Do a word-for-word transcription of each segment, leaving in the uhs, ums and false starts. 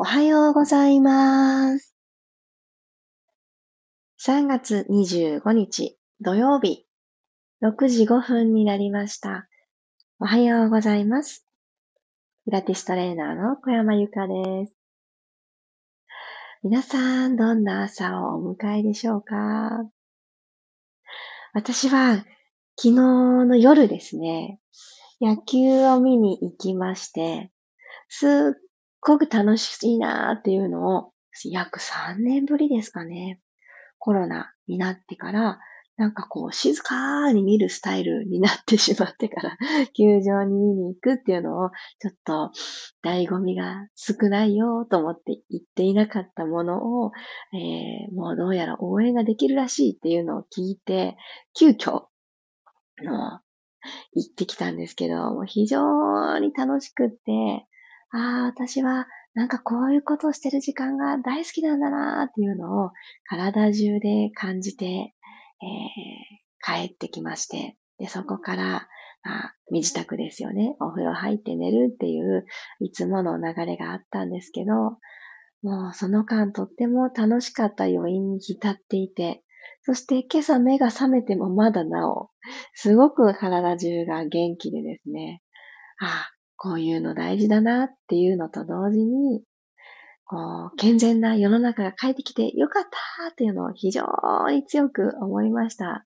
おはようございます。さんがつにじゅうごにち土曜日、ろくじごふんになりました。おはようございます。ピラティストレーナーの小山由佳です。皆さん、どんな朝をお迎えでしょうか？私は昨日の夜ですね、野球を見に行きまして、すっごく楽しいなーっていうのを、約さんねんぶりですかね。コロナになってから、なんかこう静かに見るスタイルになってしまってから、球場に見に行くっていうのを、ちょっと醍醐味が少ないよと思って行っていなかったものを、えー、もうどうやら応援ができるらしいっていうのを聞いて、急遽、の行ってきたんですけど、もう非常に楽しくって、ああ、私はなんかこういうことをしてる時間が大好きなんだなーっていうのを体中で感じて、えー、帰ってきまして、でそこから、まあ、身支度ですよね。お風呂入って寝るっていういつもの流れがあったんですけど、もうその間とっても楽しかった余韻に浸っていて、そして今朝目が覚めてもまだなお、すごく体中が元気でですね、ああ、こういうの大事だなっていうのと同時に、こう、健全な世の中が帰ってきてよかったっていうのを非常に強く思いました。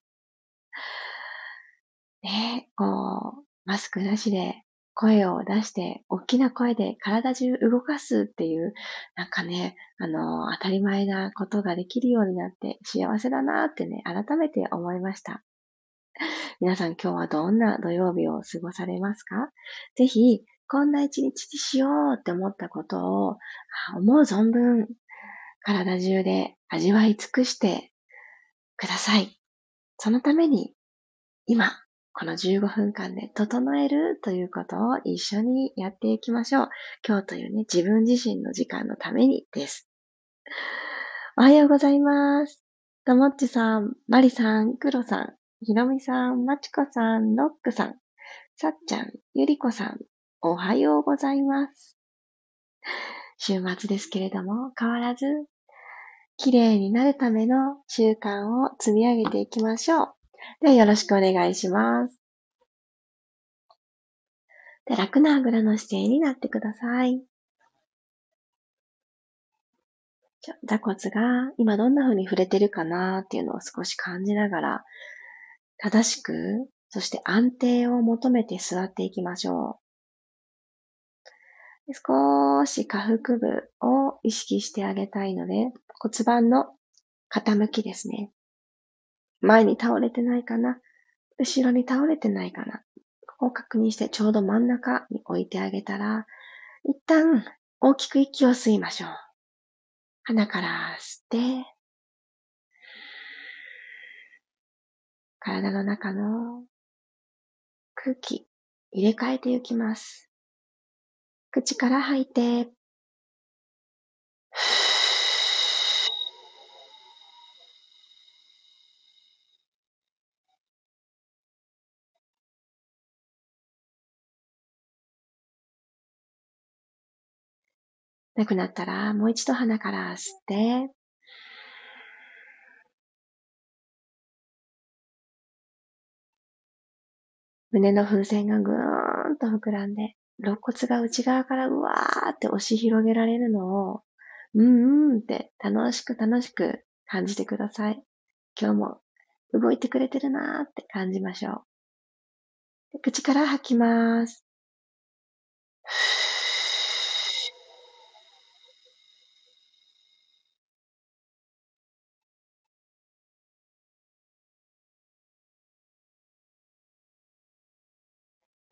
ね、こう、マスクなしで声を出して、大きな声で体中動かすっていう、なんかね、あの、当たり前なことができるようになって幸せだなってね、改めて思いました。皆さん今日はどんな土曜日を過ごされますか？ぜひ、こんな一日にしようって思ったことを、思う存分、体中で味わい尽くしてください。そのために、今、このじゅうごふんかんで整えるということを一緒にやっていきましょう。今日というね、自分自身の時間のためにです。おはようございます。ともっちさん、まりさん、くろさん、ひろみさん、まちこさん、ロックさん、さっちゃん、ゆりこさん、おはようございます。週末ですけれども、変わらず、綺麗になるための習慣を積み上げていきましょう。ではよろしくお願いします。で、楽なあぐらの姿勢になってください。座骨が今どんな風に触れてるかなっていうのを少し感じながら、正しく、そして安定を求めて座っていきましょう。少し下腹部を意識してあげたいので、骨盤の傾きですね。前に倒れてないかな、後ろに倒れてないかな。ここを確認してちょうど真ん中に置いてあげたら、一旦大きく息を吸いましょう。鼻から吸って、体の中の空気、入れ替えていきます。口から吐いて、なくなったら、もう一度鼻から吸って、胸の風船がぐーんと膨らんで、肋骨が内側からうわーって押し広げられるのを、うんうんって楽しく楽しく感じてください。今日も動いてくれてるなーって感じましょう。口から吐きます。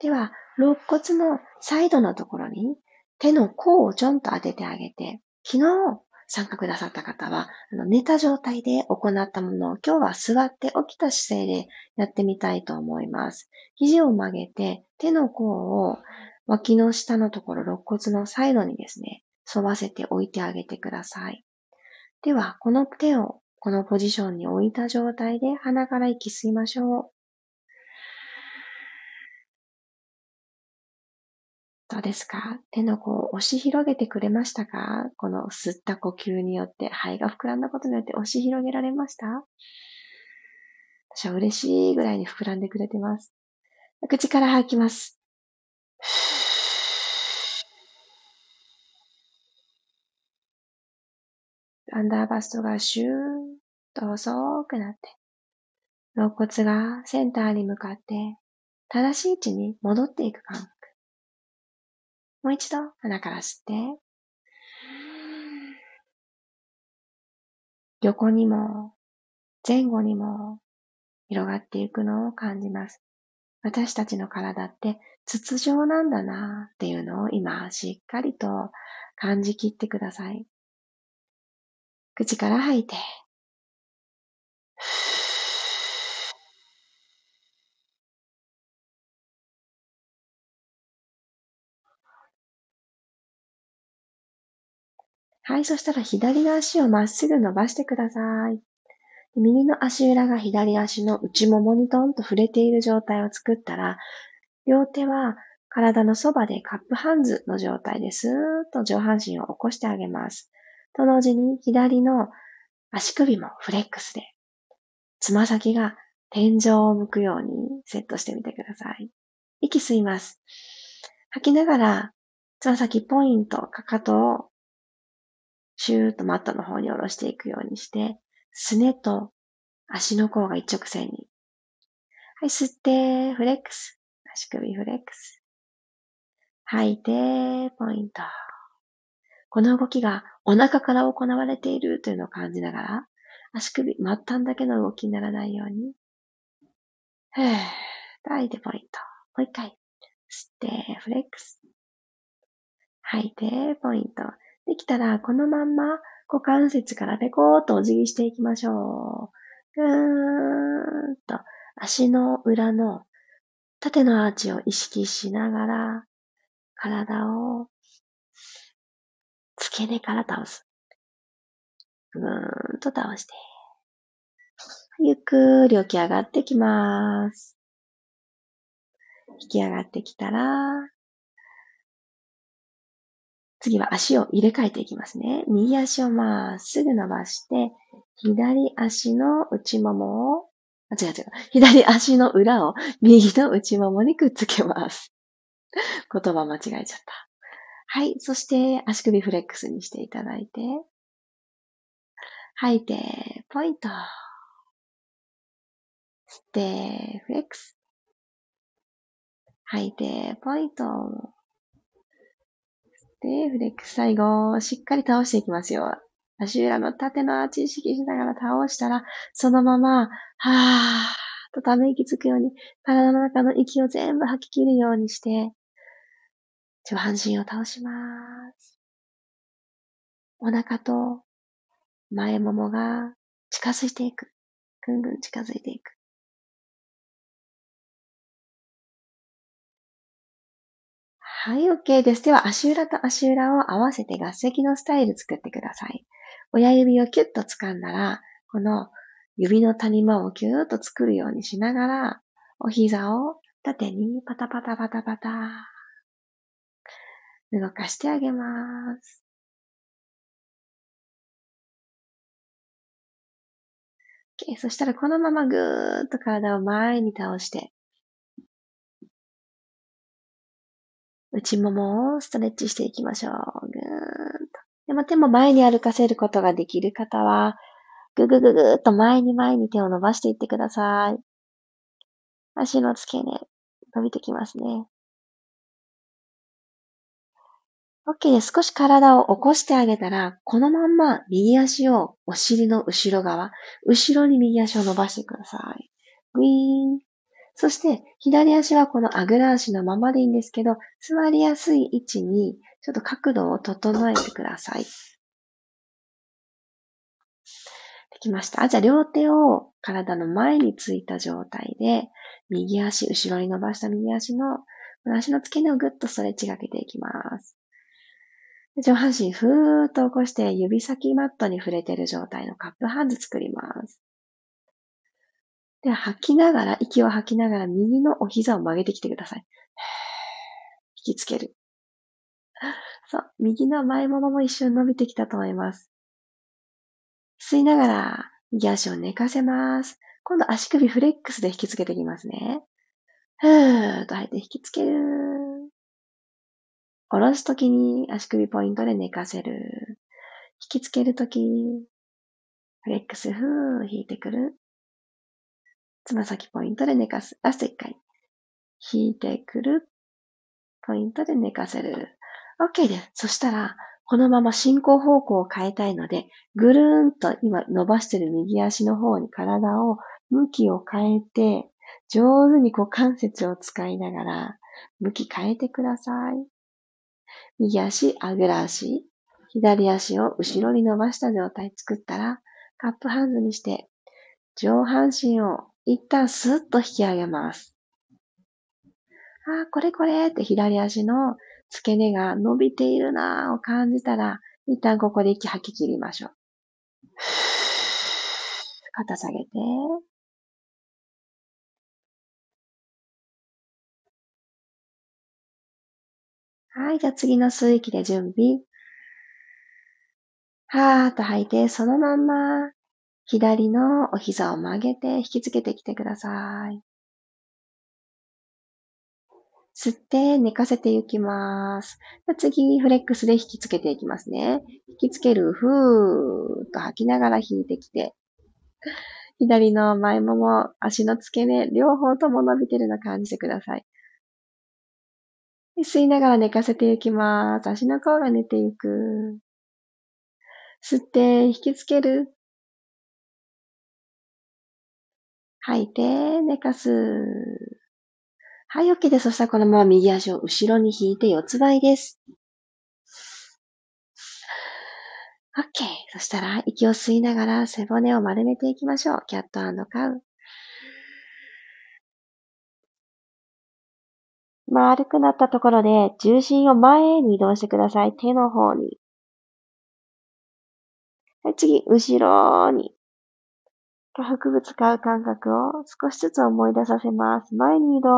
では、肋骨のサイドのところに手の甲をちょんと当ててあげて、昨日参加くださった方は、あの寝た状態で行ったものを今日は座って起きた姿勢でやってみたいと思います。肘を曲げて手の甲を脇の下のところ、肋骨のサイドにですね、沿わせて置いてあげてください。では、この手をこのポジションに置いた状態で鼻から息吸いましょう。うですか？手の甲を押し広げてくれましたか？この吸った呼吸によって、肺が膨らんだことによって押し広げられました？私は嬉しいぐらいに膨らんでくれてます。口から吐きます。アンダーバストがシューッと細くなって、肋骨がセンターに向かって、正しい位置に戻っていく感覚。もう一度、鼻から吸って、横にも、前後にも、広がっていくのを感じます。私たちの体って筒状なんだなっていうのを今、しっかりと感じきってください。口から吐いて、はい、そしたら左の足をまっすぐ伸ばしてください。右の足裏が左足の内ももにトンと触れている状態を作ったら、両手は体のそばでカップハンズの状態でスーッと上半身を起こしてあげます。と同時に左の足首もフレックスで、つま先が天井を向くようにセットしてみてください。息吸います。吐きながら、つま先ポイント、かかとをシューッとマットの方に下ろしていくようにして、すねと足の甲が一直線に。はい、吸って、フレックス。足首フレックス。吐いて、ポイント。この動きがお腹から行われているというのを感じながら、足首、末端だけの動きにならないように。ふぅ、吐いて、ポイント。もう一回。吸って、フレックス。吐いて、ポイント。できたら、このまんま、股関節からペコーっとお辞儀していきましょう。ぐーんと、足の裏の縦のアーチを意識しながら、体を、付け根から倒す。ぐーんと倒して。ゆっくり起き上がってきます。引き上がってきたら、次は足を入れ替えていきますね。右足をまっすぐ伸ばして、左足の内ももを、あ、違う違う。左足の裏を右の内ももにくっつけます。言葉間違えちゃった。はい。そして足首フレックスにしていただいて、吐いて、ポイント。吸って、フレックス。吐いて、ポイント。で、フレックス最後、しっかり倒していきますよ。足裏の縦のアーチ意識しながら倒したら、そのまま、はーっとため息つくように、体の中の息を全部吐き切るようにして、上半身を倒します。お腹と前ももが近づいていく。ぐんぐん近づいていく。はい、OK です。では、足裏と足裏を合わせて合席のスタイル作ってください。親指をキュッと掴んだら、この指の谷間をキューッと作るようにしながら、お膝を縦にパタパタパタパタ、動かしてあげます。OK、そしたらこのままぐーっと体を前に倒して、内ももをストレッチしていきましょう。ぐーんと。でも手も前に歩かせることができる方は、ぐぐぐぐーっと前に前に手を伸ばしていってください。足の付け根、伸びてきますね。OK です。少し体を起こしてあげたら、このまんま右足をお尻の後ろ側、後ろに右足を伸ばしてください。グイーン。そして、左足はこのあぐら足のままでいいんですけど、座りやすい位置に、ちょっと角度を整えてください。できました。あ、じゃあ両手を体の前についた状態で、右足、後ろに伸ばした右足の、この足の付け根をぐっとストレッチかけていきます。上半身、ふーっと起こして、指先マットに触れている状態のカップハンズ作ります。では吐きながら、息を吐きながら、右のお膝を曲げてきてください。引きつける。そう、右の前ももも一緒に伸びてきたと思います。吸いながら、右足を寝かせます。今度足首フレックスで引きつけていきますね。ふーっと吐いて引きつける。下ろすときに足首ポイントで寝かせる。引きつけるとき、フレックス、ふー、引いてくる。つま先ポイントで寝かす。ラスト一回。引いてくる。ポイントで寝かせる。OK です。そしたら、このまま進行方向を変えたいので、ぐるーんと今伸ばしている右足の方に体を、向きを変えて、上手に股関節を使いながら、向き変えてください。右足、あぐら足。左足を後ろに伸ばした状態作ったら、カップハンズにして、上半身を一旦スッと引き上げます。あー、これこれって左足の付け根が伸びているなーを感じたら、一旦ここで息吐き切りましょう。肩下げて。はい、じゃあ次の吸う息で準備。はーっと吐いて、そのまんま、左のお膝を曲げて引きつけてきてください。吸って寝かせていきます。次、フレックスで引きつけていきますね。引きつける、ふーっと吐きながら引いてきて、左の前もも、足の付け根、両方とも伸びてるの感じてください。吸いながら寝かせていきます。足の甲が寝ていく。吸って、引きつける。吐いて、寝かす。はい、OK です。そしたらこのまま右足を後ろに引いて四つ這いです。OK。そしたら息を吸いながら背骨を丸めていきましょう。キャット&カウ。丸くなったところで重心を前に移動してください。手の方に。はい、次、後ろに。下腹部使う感覚を少しずつ思い出させます。前に移動。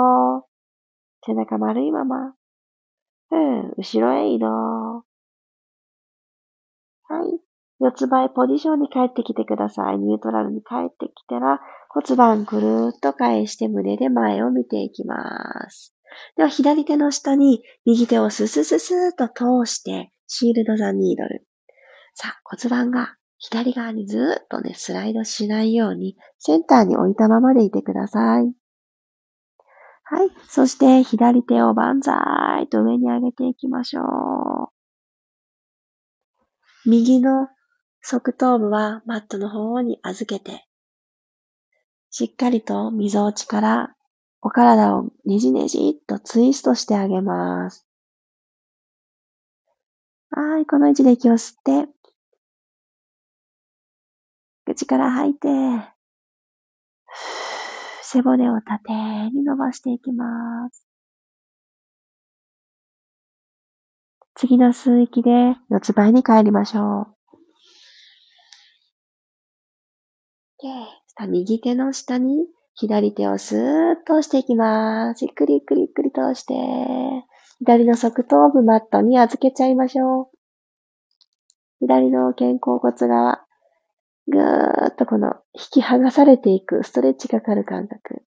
背中丸いまま。うん、後ろへ移動。はい。四つ這いポジションに帰ってきてください。ニュートラルに帰ってきたら骨盤ぐるーっと返して胸で前を見ていきます。では、左手の下に右手をススススーっと通してシールドザニードル。さあ、骨盤が左側にずーっとね、スライドしないように、センターに置いたままでいてください。はい。そして、左手をバンザーイと上に上げていきましょう。右の側頭部はマットの方に預けて、しっかりとみぞおちからお体をねじねじっとツイストしてあげます。はい。この位置で息を吸って、口から吐いて、背骨を縦に伸ばしていきます。次の吸う息で四つ這いに帰りましょう。で、右手の下に左手をスーッと押していきます。じっくりゆっくりゆっくりと押して、左の側頭部マットに預けちゃいましょう。左の肩甲骨側。ぐーっとこの引き剥がされていくストレッチかかる感覚。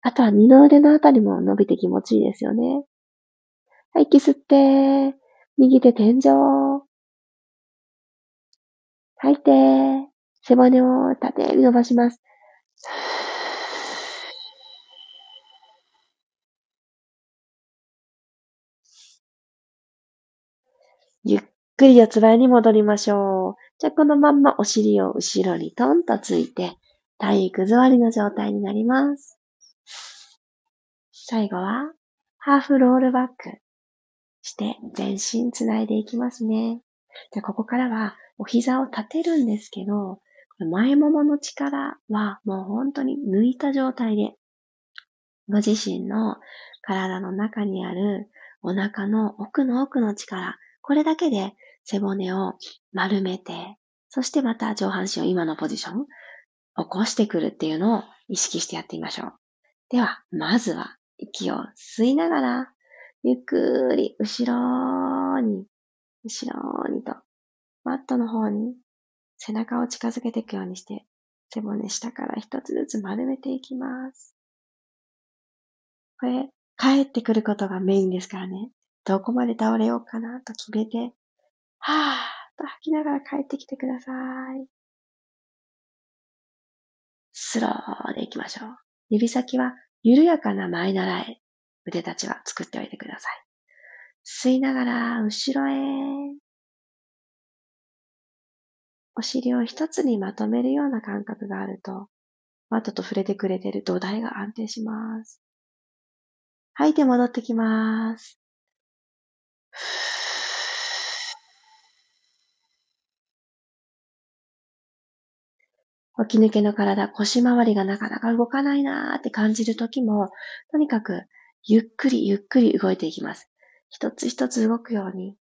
あとは二の腕のあたりも伸びて気持ちいいですよね。はい、息吸って、右手天井。吐いて、背骨を縦に伸ばします。ゆっゆっくり四つ葉に戻りましょう。じゃあこのまんまお尻を後ろにトンとついて体育座りの状態になります。最後はハーフロールバックして全身つないでいきますね。じゃあここからはお膝を立てるんですけど、前ももの力はもう本当に抜いた状態でご自身の体の中にあるお腹の奥の奥の力、これだけで背骨を丸めて、そしてまた上半身を今のポジション、起こしてくるっていうのを意識してやってみましょう。では、まずは息を吸いながら、ゆっくり後ろに後ろにと、マットの方に背中を近づけていくようにして、背骨下から一つずつ丸めていきます。これ、帰ってくることがメインですからね。どこまで倒れようかなと決めて、はぁーと吐きながら帰ってきてください。スローでいきましょう。指先は緩やかな前ならえ、腕立ちは作っておいてください。吸いながら後ろへ。お尻を一つにまとめるような感覚があると、マットと触れてくれている土台が安定します。吐いて戻ってきます。起き抜けの体、腰回りがなかなか動かないなーって感じるときも、とにかくゆっくりゆっくり動いていきます。一つ一つ動くように、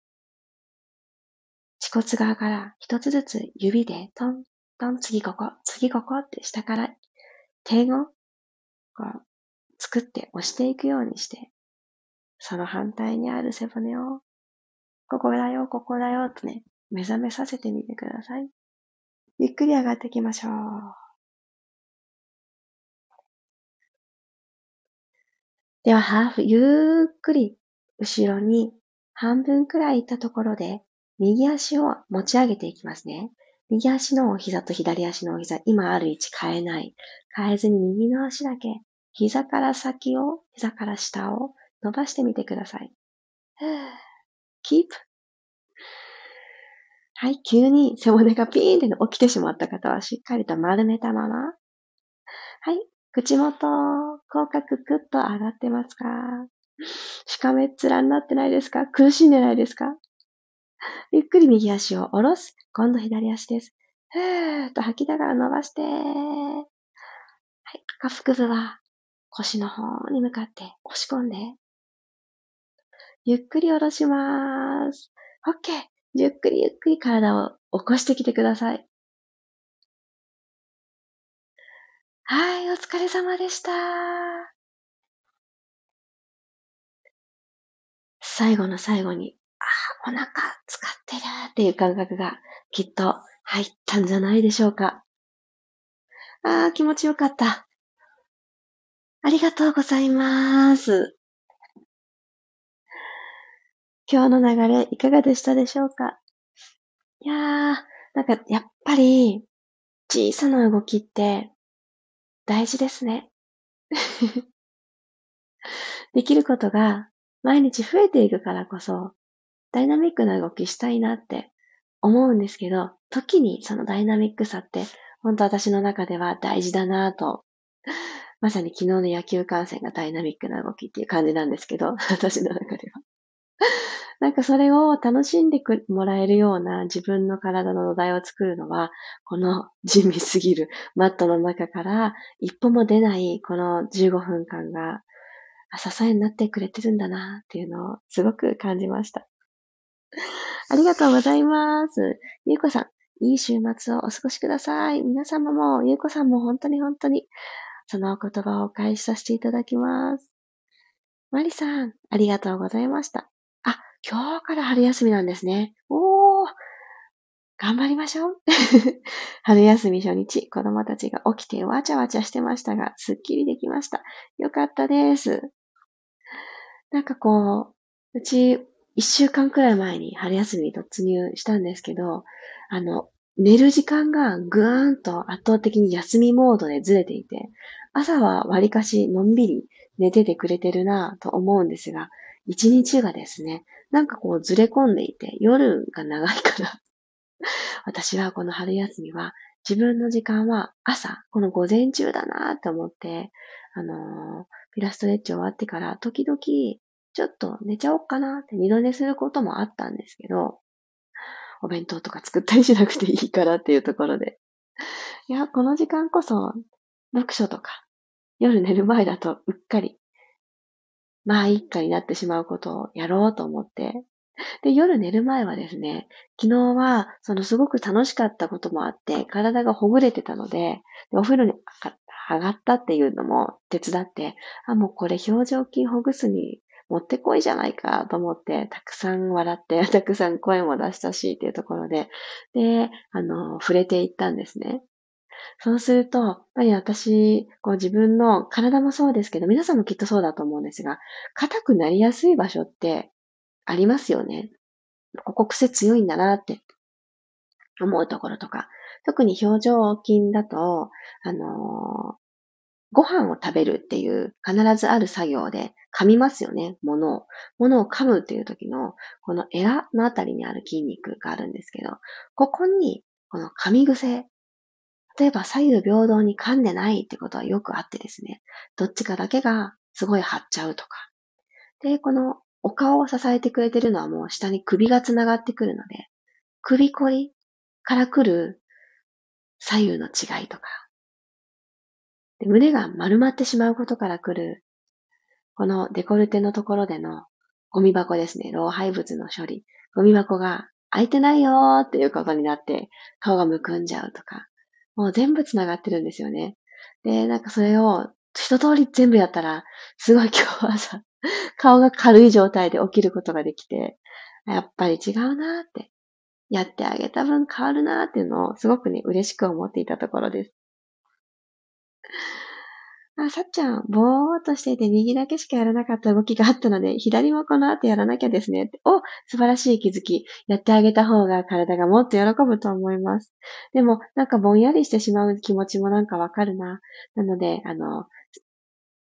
恥骨側から一つずつ指でトントン、次ここ、次ここって下から点をこう作って押していくようにして、その反対にある背骨を、ここだよ、ここだよってね、目覚めさせてみてください。ゆっくり上がっていきましょう。では、ハーフ、ゆっくり、後ろに半分くらい行ったところで、右足を持ち上げていきますね。右足のお膝と左足のお膝、今ある位置変えない。変えずに右の足だけ、膝から先を、膝から下を伸ばしてみてください。キープ。はい、急に背骨がピーンって起きてしまった方はしっかりと丸めたまま。はい、口元、口角グッと上がってますか？しかめっ面になってないですか？苦しんでないですか？ゆっくり右足を下ろす。今度左足です。ふーっと吐きながら伸ばして。はい、下腹部は腰の方に向かって押し込んで。ゆっくり下ろします。OK！ゆっくりゆっくり体を起こしてきてください。はい、お疲れ様でした。最後の最後に、あ、お腹使ってるっていう感覚がきっと入ったんじゃないでしょうか。あー、気持ちよかった。ありがとうございます。今日の流れいかがでしたでしょうか？いやー、なんかやっぱり小さな動きって大事ですね。できることが毎日増えていくからこそダイナミックな動きしたいなって思うんですけど、時にそのダイナミックさって本当私の中では大事だなぁと。まさに昨日の野球観戦がダイナミックな動きっていう感じなんですけど、私の中では。なんかそれを楽しんでもらえるような自分の体の土台を作るのは、この地味すぎるマットの中から一歩も出ないこのじゅうごふんかんが支えになってくれてるんだなっていうのをすごく感じました。ありがとうございます。ゆうこさん、いい週末をお過ごしください。皆様も、ゆうこさんも本当に本当にそのお言葉をお返しさせていただきます。まりさん、ありがとうございました。今日から春休みなんですね。おー、頑張りましょう。春休み初日、子供たちが起きてわちゃわちゃしてましたが、すっきりできました。よかったです。なんかこう、うち一週間くらい前に春休みに突入したんですけど、あの、寝る時間がぐーんと圧倒的に休みモードでずれていて、朝はわりかしのんびり寝ててくれてるなぁと思うんですが、一日がですね、なんかこうずれ込んでいて、夜が長いから、私はこの春休みは、自分の時間は朝、この午前中だなと思って、あのー、ピラストレッチ終わってから、時々、ちょっと寝ちゃおっかなって二度寝することもあったんですけど、お弁当とか作ったりしなくていいからっていうところで。いや、この時間こそ、読書とか、夜寝る前だとうっかり、まあ、一家になってしまうことをやろうと思って。で、夜寝る前はですね、昨日は、そのすごく楽しかったこともあって、体がほぐれてたので、でお風呂に上がったっていうのも手伝って、あ、もうこれ表情筋ほぐすに、もってこいじゃないかと思って、たくさん笑って、たくさん声も出したしっていうところで、で、あの、触れていったんですね。そうすると、やっぱり私、こう自分の体もそうですけど、皆さんもきっとそうだと思うんですが、硬くなりやすい場所ってありますよね。ここ癖強いんだなって思うところとか、特に表情筋だと、あのー、ご飯を食べるっていう必ずある作業で噛みますよね、物を。物を噛むっていう時の、このエラのあたりにある筋肉があるんですけど、ここに、この噛み癖、例えば左右平等に噛んでないってことはよくあってですね、どっちかだけがすごい張っちゃうとか。で、このお顔を支えてくれてるのはもう下に首がつながってくるので、首こりから来る左右の違いとか。で、胸が丸まってしまうことから来る、このデコルテのところでのゴミ箱ですね、老廃物の処理。ゴミ箱が開いてないよーっていうことになって、顔がむくんじゃうとか。もう全部つながってるんですよね。で、なんかそれを一通り全部やったら、すごい今日朝、顔が軽い状態で起きることができて、やっぱり違うなーって、やってあげた分変わるなーっていうのをすごくね、嬉しく思っていたところです。あ、さっちゃん、ぼーっとしていて右だけしかやらなかった動きがあったので、左もこの後やらなきゃですね。お、素晴らしい気づき。やってあげた方が体がもっと喜ぶと思います。でも、なんかぼんやりしてしまう気持ちもなんかわかるな。なので、あの、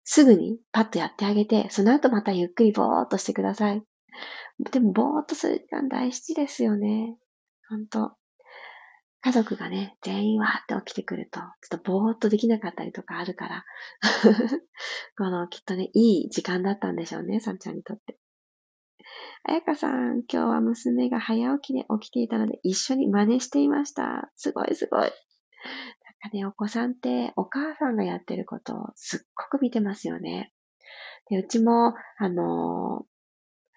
すぐにパッとやってあげて、その後またゆっくりぼーっとしてください。でも、ぼーっとする時間大事ですよね。ほんと。家族がね、全員わーって起きてくると、ちょっとぼーっとできなかったりとかあるから、この、きっとね、いい時間だったんでしょうね、さんちゃんにとって。あやかさん、今日は娘が早起きで起きていたので、一緒に真似していました。すごいすごい。なんかね、お子さんって、お母さんがやってることをすっごく見てますよね。で、うちも、あのー、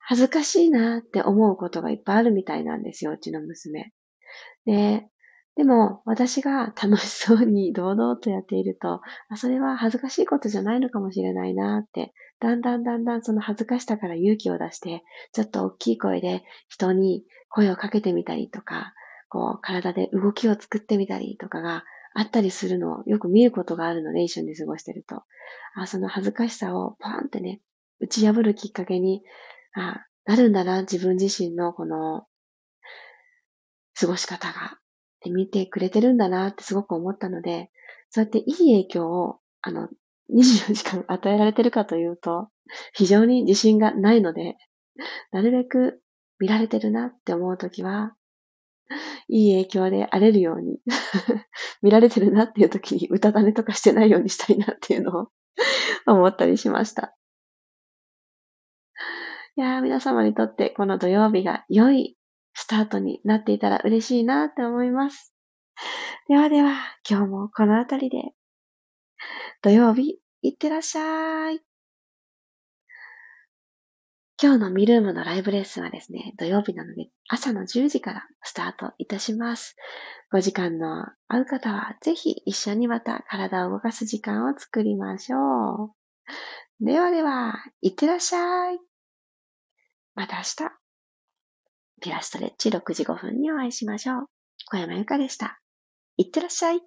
恥ずかしいなって思うことがいっぱいあるみたいなんですよ、うちの娘。で、でも私が楽しそうに堂々とやっていると、あ、それは恥ずかしいことじゃないのかもしれないなって、だんだんだんだんその恥ずかしさから勇気を出して、ちょっと大きい声で人に声をかけてみたりとか、こう体で動きを作ってみたりとかがあったりするのをよく見ることがあるので、一緒に過ごしてると。あ、その恥ずかしさをポンってね、打ち破るきっかけに、あ、なるんだな、自分自身のこの、過ごし方が、見てくれてるんだなってすごく思ったので、そうやっていい影響を、あの、にじゅうよじかん与えられてるかというと、非常に自信がないので、なるべく見られてるなって思うときは、いい影響であれるように、見られてるなっていうときに、うたた寝とかしてないようにしたいなっていうのを思ったりしました。いやー、皆様にとってこの土曜日が良いスタートになっていたら嬉しいなって思います。ではでは、今日もこのあたりで、土曜日、いってらっしゃい。今日のミルームのライブレッスンはですね、土曜日なので朝のじゅうじからスタートいたします。ごじかんの合う方は、ぜひ一緒にまた体を動かす時間を作りましょう。ではでは、いってらっしゃい。また明日。ピラストレッチろくじごふんにお会いしましょう。小山由佳でした。いってらっしゃい。